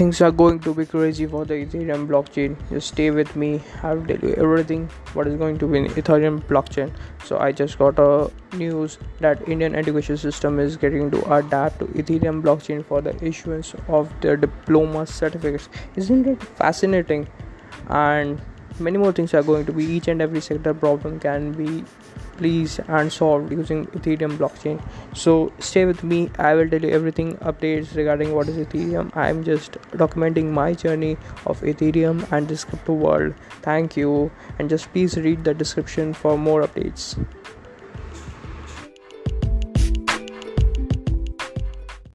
Things are going to be crazy for the Ethereum blockchain. Just stay with me. I will tell you everything what is going to be in Ethereum blockchain. So I just got a news that Indian education system is getting to adapt to Ethereum blockchain for the issuance of their diploma certificates. Isn't it fascinating? And many more things are going to be. Each and every sector problem can be pleased and solved using Ethereum blockchain. So stay with me. I will tell you everything, updates regarding what is Ethereum. I am just documenting my journey of Ethereum and this crypto world. Thank you, and just please read the description for more updates.